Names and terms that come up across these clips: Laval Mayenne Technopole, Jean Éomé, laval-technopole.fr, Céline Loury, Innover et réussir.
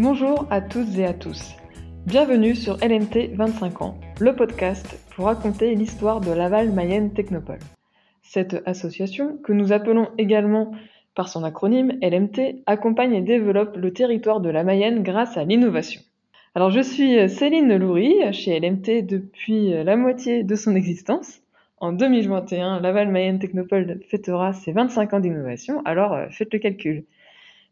Bonjour à toutes et à tous. Bienvenue sur LMT 25 ans, le podcast pour raconter l'histoire de Laval Mayenne Technopole. Cette association, que nous appelons également par son acronyme LMT, accompagne et développe le territoire de la Mayenne grâce à l'innovation. Alors je suis Céline Loury, chez LMT depuis la moitié de son existence. En 2021, Laval Mayenne Technopole fêtera ses 25 ans d'innovation, alors faites le calcul.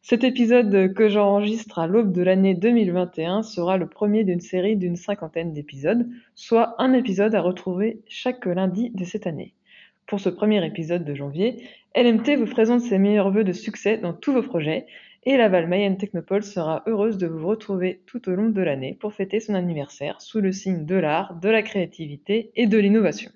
Cet épisode que j'enregistre à l'aube de l'année 2021 sera le premier d'une série d'une 50aine d'épisodes, soit un épisode à retrouver chaque lundi de cette année. Pour ce premier épisode de janvier, LMT vous présente ses meilleurs vœux de succès dans tous vos projets et Laval Mayenne Technopole sera heureuse de vous retrouver tout au long de l'année pour fêter son anniversaire sous le signe de l'art, de la créativité et de l'innovation.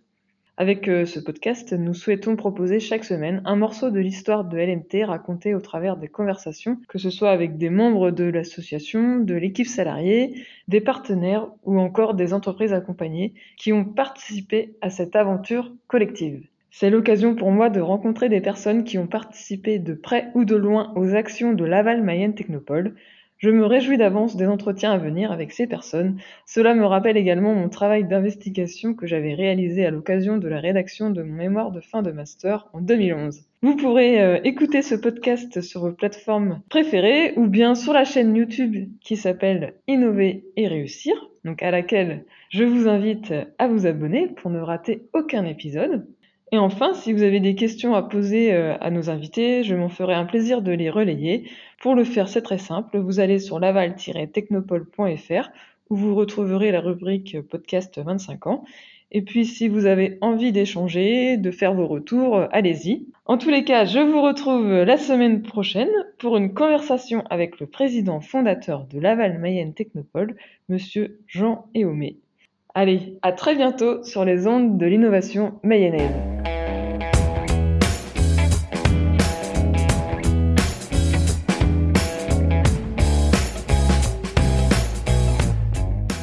Avec ce podcast, nous souhaitons proposer chaque semaine un morceau de l'histoire de LMT raconté au travers des conversations, que ce soit avec des membres de l'association, de l'équipe salariée, des partenaires ou encore des entreprises accompagnées qui ont participé à cette aventure collective. C'est l'occasion pour moi de rencontrer des personnes qui ont participé de près ou de loin aux actions de Laval Mayenne Technopole. Je me réjouis d'avance des entretiens à venir avec ces personnes. Cela me rappelle également mon travail d'investigation que j'avais réalisé à l'occasion de la rédaction de mon mémoire de fin de master en 2011. Vous pourrez écouter ce podcast sur vos plateformes préférées ou bien sur la chaîne YouTube qui s'appelle Innover et réussir, donc à laquelle je vous invite à vous abonner pour ne rater aucun épisode. Et enfin, si vous avez des questions à poser à nos invités, je m'en ferai un plaisir de les relayer. Pour le faire, c'est très simple. Vous allez sur laval-technopole.fr où vous retrouverez la rubrique podcast 25 ans. Et puis, si vous avez envie d'échanger, de faire vos retours, allez-y. En tous les cas, je vous retrouve la semaine prochaine pour une conversation avec le président fondateur de Laval Mayenne Technopole, monsieur Jean Éomé. Allez, à très bientôt sur les ondes de l'innovation mayennaise.